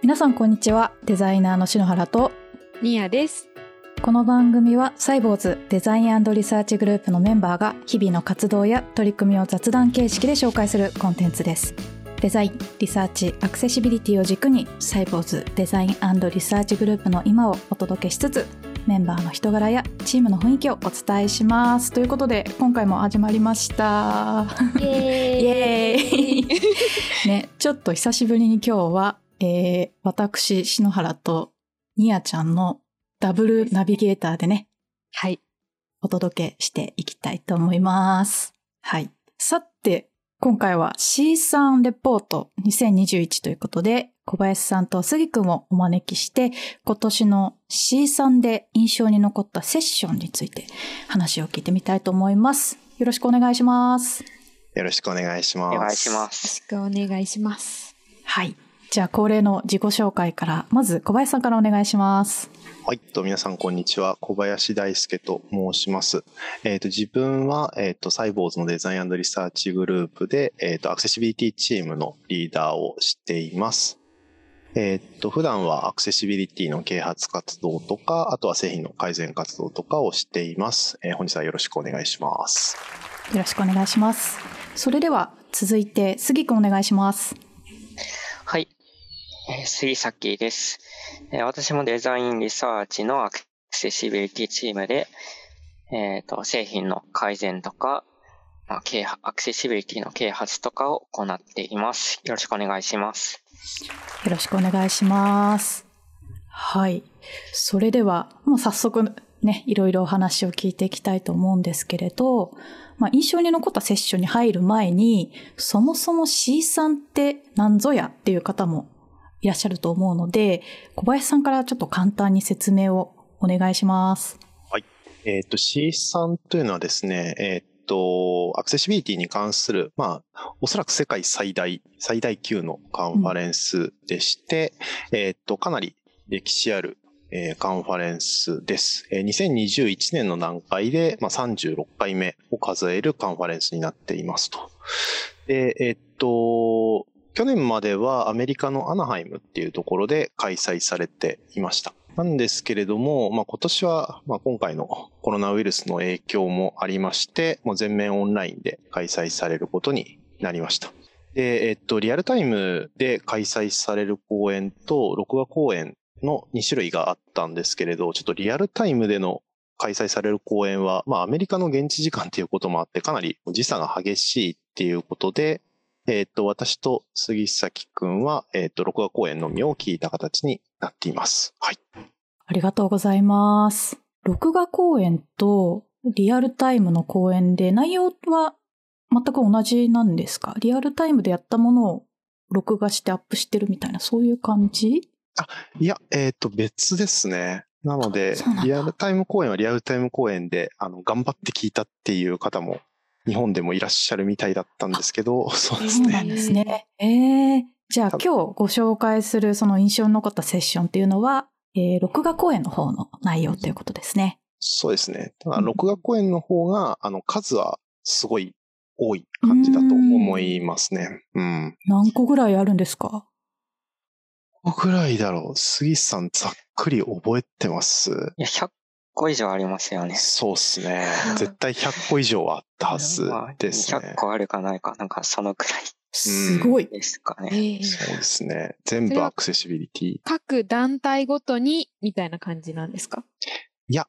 皆さんこんにちは。デザイナーの篠原とニアです。この番組はサイボーズデザイン&リサーチグループのメンバーが日々の活動や取り組みを雑談形式で紹介するコンテンツです。デザイン、リサーチ、アクセシビリティを軸にサイボーズデザイン&リサーチグループの今をお届けしつつ、メンバーの人柄やチームの雰囲気をお伝えします。ということで今回も始まりました。イエーイね、ちょっと久しぶりに今日は、私篠原とニアちゃんのダブルナビゲーターでね、はい、お届けしていきたいと思います。はい、さて今回は C3 レポート2021ということで、小林さんと杉くんをお招きして、今年の C3 で印象に残ったセッションについて話を聞いてみたいと思います。よろしくお願いします。よろしくお願いします。お願いします。よろしくお願いします。はい。じゃあ恒例の自己紹介から、まず小林さんからお願いします。はい、皆さんこんにちは。小林大輔と申します。自分は、サイボーズのデザイン&リサーチグループで、アクセシビリティチームのリーダーをしています。普段はアクセシビリティの啓発活動とか、あとは製品の改善活動とかをしています。本日はよろしくお願いします。よろしくお願いします。それでは続いて杉くんお願いします。はい。杉崎です。私もデザインリサーチのアクセシビリティチームで、製品の改善とか、アクセシビリティの啓発とかを行っています。よろしくお願いします。よろしくお願いします。はい。それでは、もう早速ね、いろいろお話を聞いていきたいと思うんですけれど、印象に残ったセッションに入る前に、そもそも C3 って何ぞやっていう方もいらっしゃると思うので、小林さんからちょっと簡単に説明をお願いします。はい。C3 というのはですね、アクセシビリティに関する、おそらく世界最大級のカンファレンスでして、かなり歴史ある、カンファレンスです。2021年の段階で、36回目を数えるカンファレンスになっていますと。で、去年まではアメリカのアナハイムっていうところで開催されていました。なんですけれども、今年は、今回のコロナウイルスの影響もありまして、もう全面オンラインで開催されることになりました。で、リアルタイムで開催される公演と録画公演の2種類があったんですけれど、ちょっとリアルタイムでの開催される公演は、アメリカの現地時間ということもあって、かなり時差が激しいっていうことで、私と杉崎くんは、録画公演のみを聞いた形になっています。はい。ありがとうございます。録画公演とリアルタイムの公演で内容は全く同じなんですか？リアルタイムでやったものを録画してアップしてるみたいな、そういう感じ？いや、別ですね。なので、リアルタイム公演はリアルタイム公演で、頑張って聞いたっていう方も日本でもいらっしゃるみたいだったんですけど、そうですね。そうなんですね。じゃあ今日ご紹介するその印象に残ったセッションっていうのは、録画公演の方の内容ということですね。そうですね。ただ録画公演の方が、数はすごい多い感じだと思いますね。うん。何個ぐらいあるんですか？何個ぐらいだろう。杉さんざっくり覚えてます？いや、100個以上ありますよね。そうですね。絶対100個以上はあったはずですね。100個あるかないか、なんかそのくらい。すごいですかね。そうですね。全部アクセシビリティ。各団体ごとにみたいな感じなんですか？いや、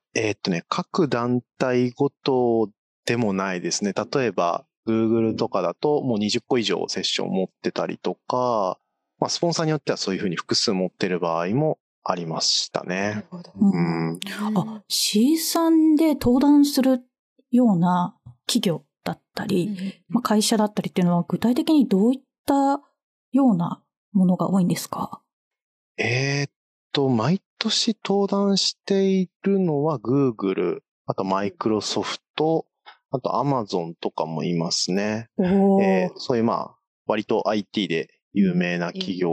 各団体ごとでもないですね。例えば Google とかだともう20個以上セッション持ってたりとか、スポンサーによってはそういうふうに複数持ってる場合もありましたね。なるほど。うん。C3 で登壇するような企業だったり、会社だったりっていうのは具体的にどういったようなものが多いんですか？毎年登壇しているのは Google、あと Microsoft、あと Amazon とかもいますね。そういう割と IT で有名な企業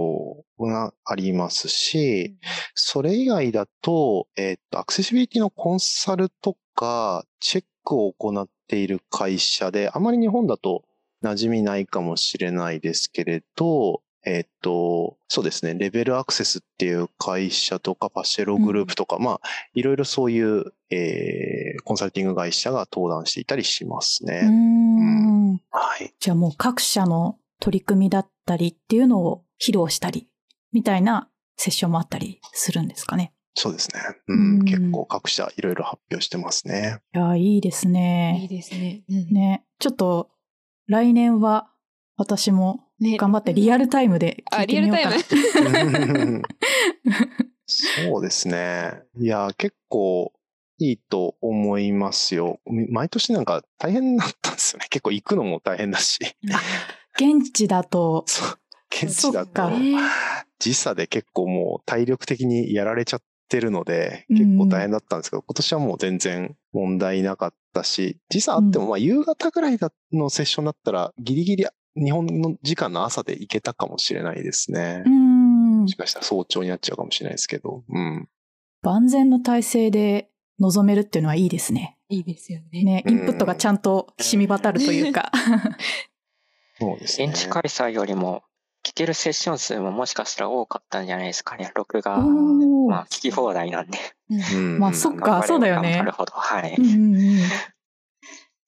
がありますし、それ以外だと、アクセシビリティのコンサルとかチェックを行っている会社で、あまり日本だと馴染みないかもしれないですけれど、そうですね、レベルアクセスっていう会社とかパシェログループとか、まあ、いろいろそういう、コンサルティング会社が登壇していたりしますね。はい。じゃあもう各社の取り組みだったりっていうのを披露したり、みたいなセッションもあったりするんですかね。そうですね。うん、結構各社いろいろ発表してますね。いや、いいですね。いいですね。うん、ね。ちょっと、来年は私も、ね、頑張ってリアルタイムで聞いてみようかな。そうですね。いや、結構いいと思いますよ。毎年なんか大変だったんですよね。結構行くのも大変だし。現地だと。そう。現地だと。時差で結構もう体力的にやられちゃってるので、結構大変だったんですけど、今年はもう全然問題なかったし、時差あってもまあ夕方ぐらいのセッションだったらギリギリ日本の時間の朝で行けたかもしれないですね。もしかしたら早朝になっちゃうかもしれないですけど。うん、万全の体制で臨めるっていうのはいいですね。いいですよね。ね、インプットがちゃんと染み渡るというか。そうですね。現地開催よりも聞けるセッション数ももしかしたら多かったんじゃないですかね。録画、まあ聞き放題なんで。うん、まあそっか、そうだよね。なるほど、はい。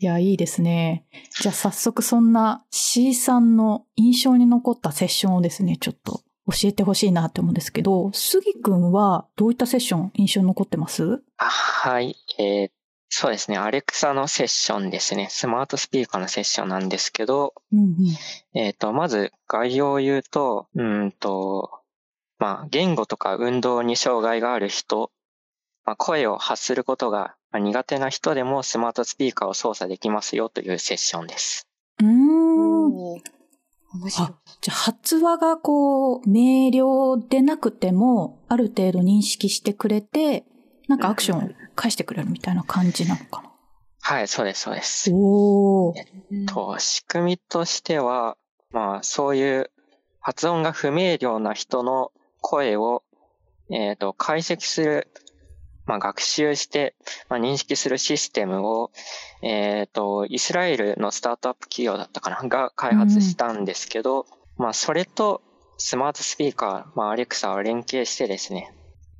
いや、いいですね。じゃあ早速そんな C さんの印象に残ったセッションをですね、ちょっと教えてほしいなって思うんですけど、杉くんはどういったセッション印象に残ってます？はい、そうですね、Alexa のセッションですね。スマートスピーカーのセッションなんですけど、まず概要を言うと、まあ言語とか運動に障害がある人、まあ、声を発することが苦手な人でもスマートスピーカーを操作できますよというセッションです。面白い。じゃあ発話がこう明瞭でなくてもある程度認識してくれて、なんかアクションを返してくれるみたいな感じなのかな。はい、そうですそうです。おー。仕組みとしては、まあそういう発音が不明瞭な人の声を解析する。まあ、学習して、まあ、認識するシステムを、イスラエルのスタートアップ企業だったかなが開発したんですけど、まあ、それとスマートスピーカー、まあ、Alexa を連携してですね、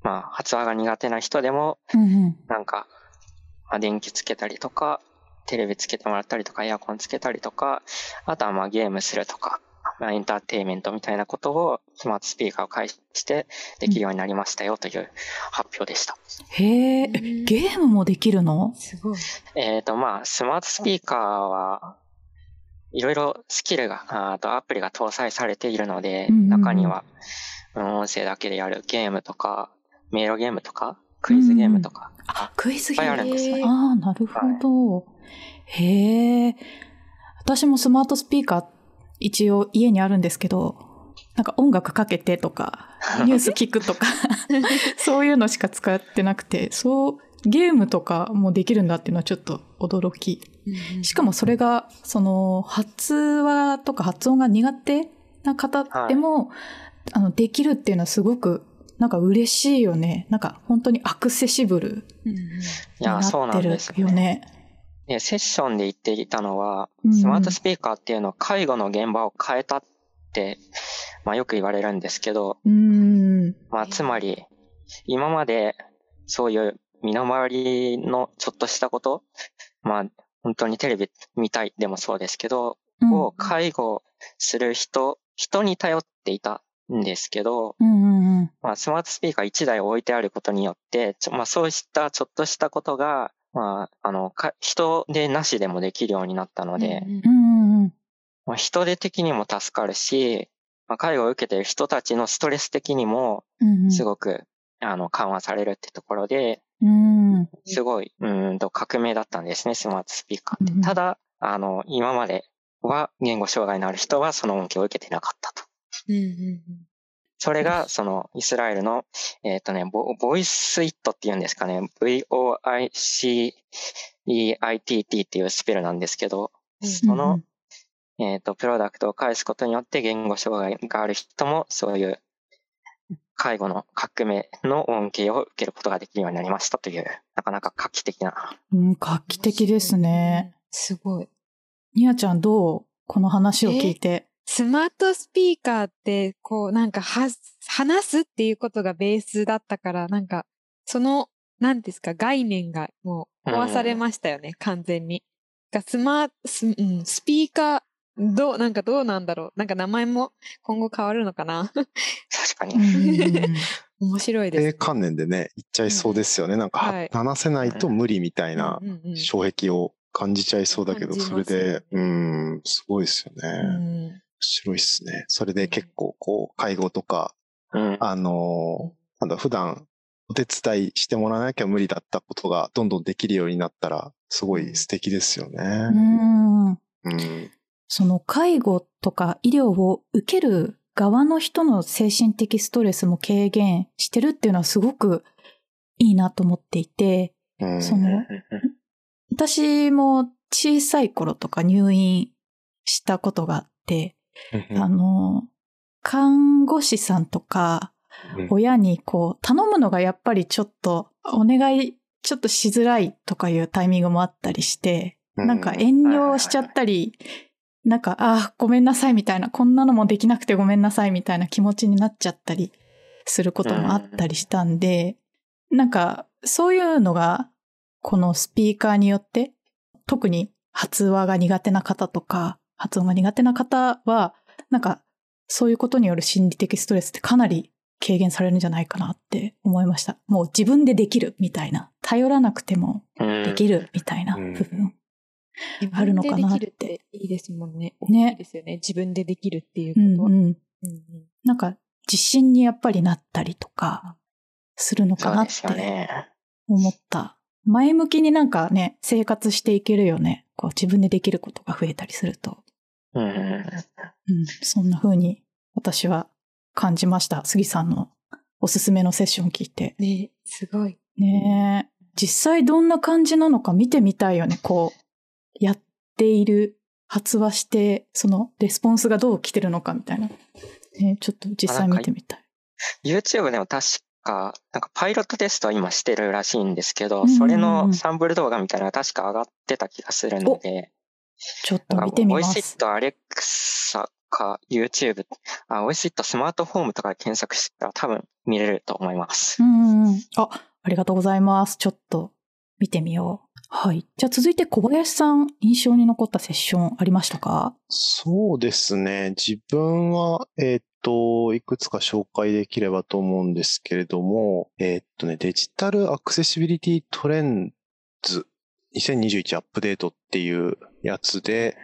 まあ、発話が苦手な人でも、なんか、まあ、電気つけたりとか、テレビつけてもらったりとか、エアコンつけたりとか、あとはまあゲームするとか、まあ、エンターテイメントみたいなことをスマートスピーカーを介してできるようになりましたよという発表でした。へえ、ゲームもできるの？すごい。まあ、スマートスピーカーはいろいろスキルが、あとアプリが搭載されているので、中には音声だけでやるゲームとか、迷路ゲームとか、クイズゲームとか。あ、クイズゲーム。いっぱいあるんですよね。ああ、なるほど。はい、へえ。私もスマートスピーカー一応家にあるんですけど、なんか音楽かけてとか、ニュース聞くとか、そういうのしか使ってなくて、そう、ゲームとかもできるんだっていうのはちょっと驚き。しかもそれが、その、発話とか発音が苦手な方でも、できるっていうのはすごく、なんか嬉しいよね。なんか本当にアクセシブルになってるよね。セッションで言っていたのは、スマートスピーカーっていうのは介護の現場を変えたって、まあよく言われるんですけど、まあつまり、今までそういう身の回りのちょっとしたこと、まあ本当にテレビ見たいでもそうですけど、を介護する人に頼っていたんですけど、まあスマートスピーカー1台置いてあることによって、まあそうしたちょっとしたことが、まあ、人手なしでもできるようになったので、まあ、人手的にも助かるし、まあ、介護を受けている人たちのストレス的にも、すごく、緩和されるってところで、すごい、革命だったんですね、スマートスピーカーって。ただ、今までは言語障害のある人はその恩恵を受けてなかったと。それが、その、イスラエルの、ボイスイットっていうんですかね。VOICEITT っていうスペルなんですけど、その、プロダクトを返すことによって言語障害がある人も、そういう、介護の革命の恩恵を受けることができるようになりましたという、なかなか画期的な。画期的ですね。すごい。ニアちゃんどう？この話を聞いて。スマートスピーカーって、こう、なんか話すっていうことがベースだったから、なんか、その、なんですか、概念がもう壊されましたよね、完全に。スピーカー、なんかどうなんだろう。なんか名前も今後変わるのかな。確かに。面白いです、ね。観念でね、言っちゃいそうですよね。なんか、はい、話せないと無理みたいな障壁を感じちゃいそうだけど、それで、すごいですよね。面白いですね。それで結構、こう、介護とか、普段お手伝いしてもらわなきゃ無理だったことがどんどんできるようになったら、すごい素敵ですよね。その介護とか医療を受ける側の人の精神的ストレスも軽減してるっていうのはすごくいいなと思っていて、私も小さい頃とか入院したことがあって、看護師さんとか親にこう頼むのがやっぱりちょっとお願いちょっとしづらいとかいうタイミングもあったりして、なんか遠慮しちゃったり、なんか、ごめんなさいみたいな、こんなのもできなくてごめんなさいみたいな気持ちになっちゃったりすることもあったりしたんで、なんか、そういうのが、このスピーカーによって、特に発音が苦手な方は、なんか、そういうことによる心理的ストレスってかなり軽減されるんじゃないかなって思いました。もう自分でできるみたいな、頼らなくてもできるみたいな部分。あるのかなって。いいですもんね。ね。いいですよね。自分でできるっていうことは。なんか、自信にやっぱりなったりとか、するのかなって思った。前向きになんかね、生活していけるよね。こう、自分でできることが増えたりすると。そんな風に私は感じました。杉さんのおすすめのセッション聞いて。ね、すごい。ね、実際どんな感じなのか見てみたいよね。こう。やっている発話してそのレスポンスがどう来てるのかみたいな、ちょっと実際見てみたい。YouTube でも確かなんかパイロットテストは今してるらしいんですけど、それのサンプル動画みたいなのが確か上がってた気がするので、ちょっと見てみます。ボイスイットAlexaか YouTube、ボイスイットスマートフォームとかで検索したら多分見れると思います。ありがとうございます。ちょっと見てみよう。はい。じゃあ続いて小林さん、印象に残ったセッションありましたか？そうですね。自分は、いくつか紹介できればと思うんですけれども、デジタルアクセシビリティトレンズ2021アップデートっていうやつで、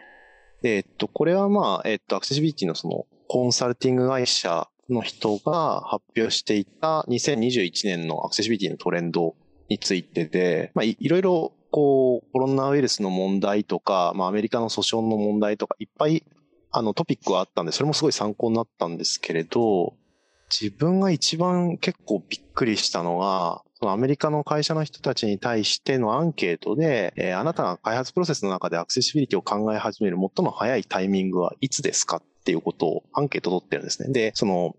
これはアクセシビリティのそのコンサルティング会社の人が発表していた2021年のアクセシビリティのトレンドについてで、いろいろこう、コロナウイルスの問題とか、アメリカの訴訟の問題とか、いっぱい、トピックはあったんで、それもすごい参考になったんですけれど、自分が一番結構びっくりしたのが、そのアメリカの会社の人たちに対してのアンケートで、あなたが開発プロセスの中でアクセシビリティを考え始める最も早いタイミングはいつですかっていうことをアンケート取ってるんですね。で、その、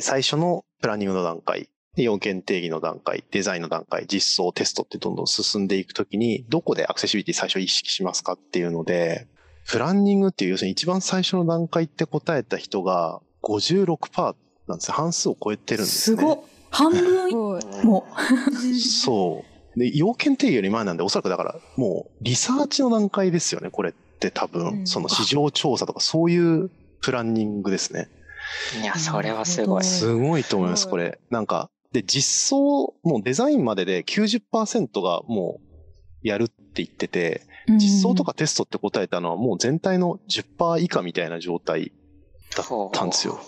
最初のプランニングの段階。要件定義の段階、デザインの段階、実装、テストってどんどん進んでいくときに、どこでアクセシビリティ最初意識しますかっていうので、プランニングっていう、要するに一番最初の段階って答えた人が 56% なんですね。半数を超えてるんですね。すごっ。半分も。そう。で、要件定義より前なんで、おそらくだから、もうリサーチの段階ですよね。これって多分、その市場調査とかそういうプランニングですね。いや、それはすごい。すごいと思います、これ。なんか、で、実装、もうデザインまでで 90% がもうやるって言ってて、実装とかテストって答えたのはもう全体の 10% 以下みたいな状態だったんですよ。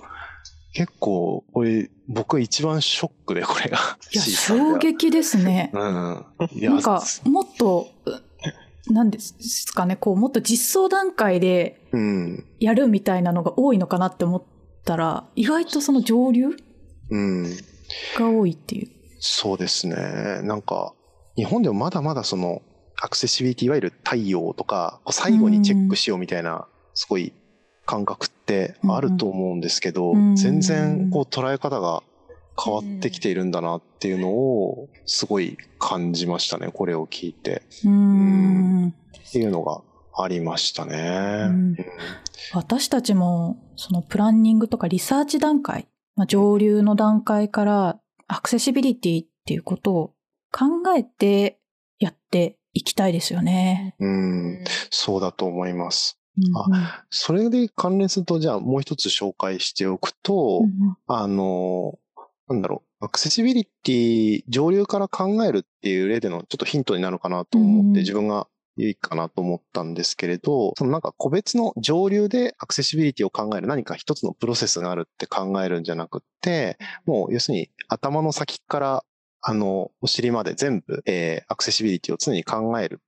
結構、これ、僕一番ショックで、これが。いや、衝撃ですね。なんか、もっと、なんですかね、こう、もっと実装段階でやるみたいなのが多いのかなって思ったら、意外とその上流？が多いっていう。そうですね。なんか、日本でもまだまだその、アクセシビリティ、いわゆる対応とか、最後にチェックしようみたいな、すごい感覚ってあると思うんですけど、全然こう捉え方が変わってきているんだなっていうのを、すごい感じましたね。これを聞いて。っていうのがありましたね、うん、私たちもそのプランニングとかリサーチ段階、上流の段階からアクセシビリティっていうことを考えてやっていきたいですよね。うん、そうだと思います。うん、あ、それで関連すると、じゃあもう一つ紹介しておくと、うん、なんだろう、アクセシビリティ上流から考えるっていう例でのちょっとヒントになるかなと思って、自分がいいかなと思ったんですけれど、そのなんか個別の上流でアクセシビリティを考える何か一つのプロセスがあるって考えるんじゃなくって、もう要するに頭の先からお尻まで全部、アクセシビリティを常に考える。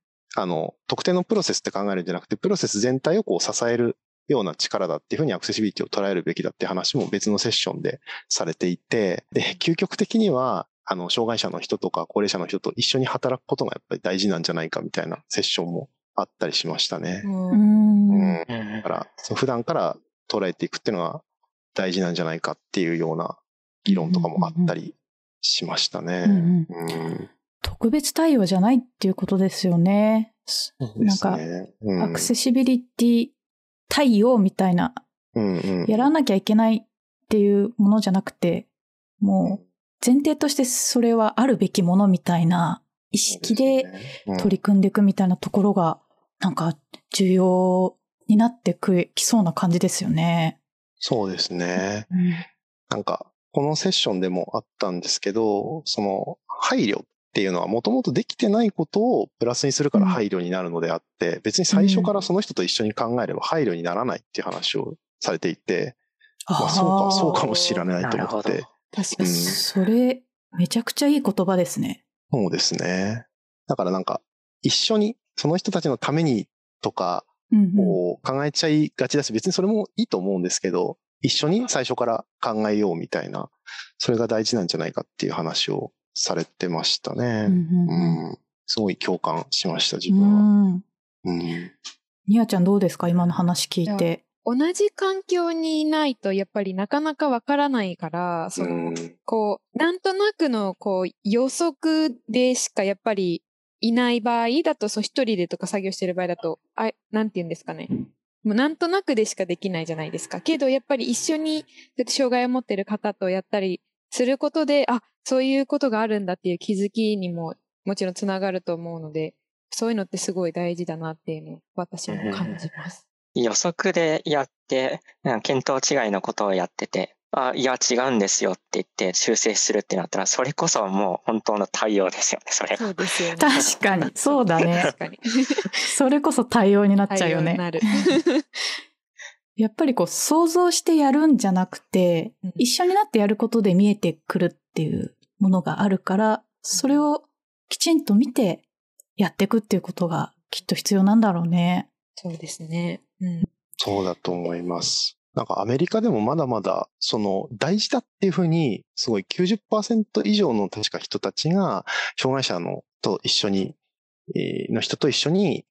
特定のプロセスって考えるんじゃなくて、プロセス全体をこう支えるような力だっていうふうにアクセシビリティを捉えるべきだって話も別のセッションでされていて、で、究極的には、障害者の人とか高齢者の人と一緒に働くことがやっぱり大事なんじゃないかみたいなセッションもあったりしましたね。だから、普段から捉えていくっていうのは大事なんじゃないかっていうような議論とかもあったりしましたね。特別対応じゃないっていうことですよね。なんか、アクセシビリティ対応みたいな、やらなきゃいけないっていうものじゃなくて、もう前提としてそれはあるべきものみたいな意識で取り組んでいくみたいなところが、なんか重要になってきそうな感じですよね。そうですね。なんか、このセッションでもあったんですけど、その配慮っていうのはもともとできてないことをプラスにするから配慮になるのであって、別に最初からその人と一緒に考えれば配慮にならないっていう話をされていて、そうかもしれないと思って。確かに、それ、めちゃくちゃいい言葉ですね。そうですね。だからなんか、一緒に、その人たちのためにとか、考えちゃいがちだし、別にそれもいいと思うんですけど、一緒に最初から考えようみたいな、それが大事なんじゃないかっていう話をされてましたね。すごい共感しました、自分は。ニアちゃんどうですか？今の話聞いて。同じ環境にいないと、やっぱりなかなかわからないから、なんとなくの、予測でしかやっぱりいない場合だと、一人でとか作業してる場合だと、なんて言うんですかね。もうなんとなくでしかできないじゃないですか。けど、やっぱり一緒に、障害を持ってる方とやったりすることで、そういうことがあるんだっていう気づきにも、もちろんつながると思うので、そういうのってすごい大事だなっていうのを私も感じます。予測でやって、見当違いのことをやってて、いや違うんですよって言って修正するってなったら、それこそもう本当の対応ですよね、それが。そうですよね。確かに、そうだね。確かに。それこそ対応になっちゃうよね。対応になる。やっぱり想像してやるんじゃなくて、一緒になってやることで見えてくるっていうものがあるから、それをきちんと見てやっていくっていうことがきっと必要なんだろうね。そうですね。そうだと思います。なんかアメリカでもまだまだ大事だっていうふうにすごい 90% 以上の確か人たちが障害者のと一緒に、の人と一緒に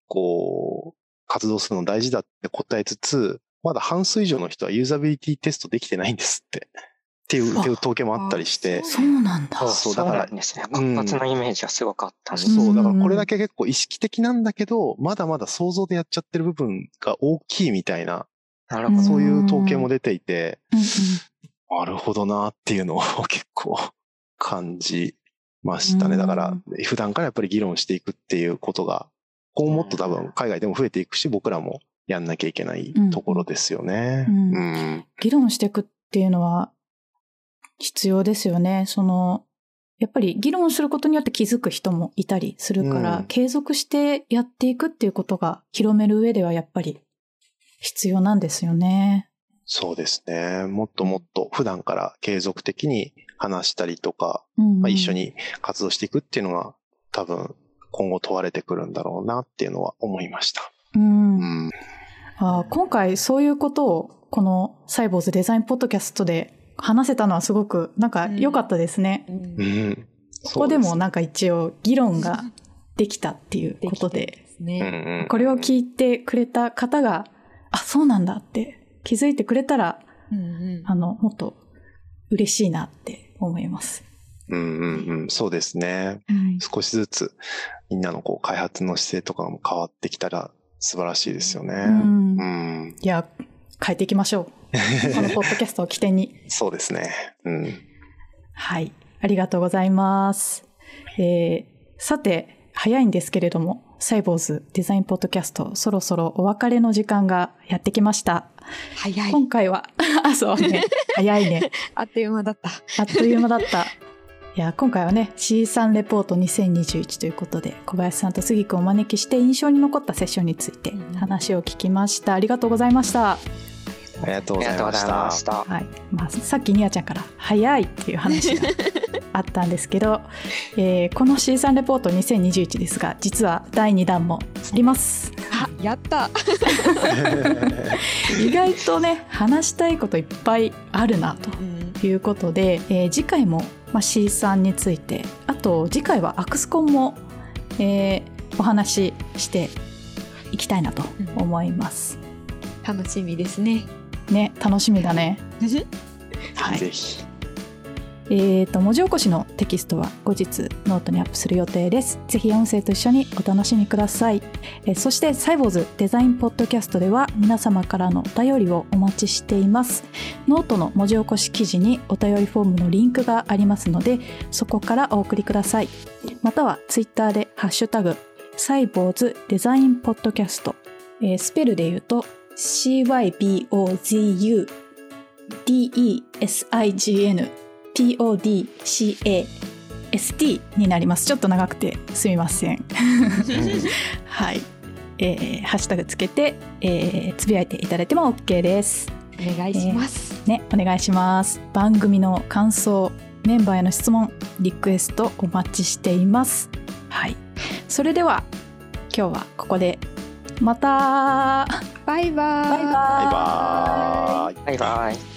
活動するの大事だって答えつつ、まだ半数以上の人はユーザビリティテストできてないんですって。っていう統計もあったりして。そうなんだ。そう、だから、活発なイメージはすごかったんです。そう、だからこれだけ結構意識的なんだけど、まだまだ想像でやっちゃってる部分が大きいみたいな、そういう統計も出ていて、なるほどなっていうのを結構感じましたね。だから、普段からやっぱり議論していくっていうことが、こうもっと多分海外でも増えていくし、僕らもやんなきゃいけないところですよね。議論していくっていうのは、必要ですよね。やっぱり議論することによって気づく人もいたりするから、継続してやっていくっていうことが広める上ではやっぱり必要なんですよね。そうですね。もっともっと普段から継続的に話したりとか、一緒に活動していくっていうのが多分今後問われてくるんだろうなっていうのは思いました。今回そういうことをこのサイボーズデザインポッドキャストで話せたのはすごくなんか良かったですね。ここでもなんか一応議論ができたっていうことで、これを聞いてくれた方が、そうなんだって気づいてくれたら、もっと嬉しいなって思います。そうですね。少しずつみんなの開発の姿勢とかも変わってきたら素晴らしいですよね。うん、うん、いや変えていきましょう。このポッドキャストを起点に。そうですね。うん。はい。ありがとうございます。さて、早いんですけれども、サイボウズデザインポッドキャスト、そろそろお別れの時間がやってきました。早い。今回は、あ、そうね。早いね。あっという間だった。あっという間だった。いや今回はね C3 レポート2021ということで小林さんと杉君をお招きして印象に残ったセッションについて話を聞きました。ありがとうございました。ありがとうございました。はい、まあ、さっきにやちゃんから早いっていう話があったんですけど、この C3 レポート2021ですが実は第2弾もあります。あ、やった意外とね話したいこといっぱいあるなということで、次回もまあ、C3 について、あと次回はアクスコンも、お話ししていきたいなと思います。うん、楽しみですね。ね、楽しみだね。はい、ぜひ。文字起こしのテキストは後日ノートにアップする予定です。ぜひ音声と一緒にお楽しみください。そしてサイボウズデザインポッドキャストでは皆様からのお便りをお待ちしています。ノートの文字起こし記事にお便りフォームのリンクがありますのでそこからお送りください。またはツイッターでハッシュタグサイボウズデザインポッドキャスト、スペルで言うと CYBOZUDESIGN PODCAST になります。ちょっと長くてすみませんはい、ハッシュタグつけて、つぶやいていただいても OK です。お願いします、ね、お願いします。番組の感想、メンバーへの質問、リクエストお待ちしています。はい、それでは今日はここでまたバイバイ。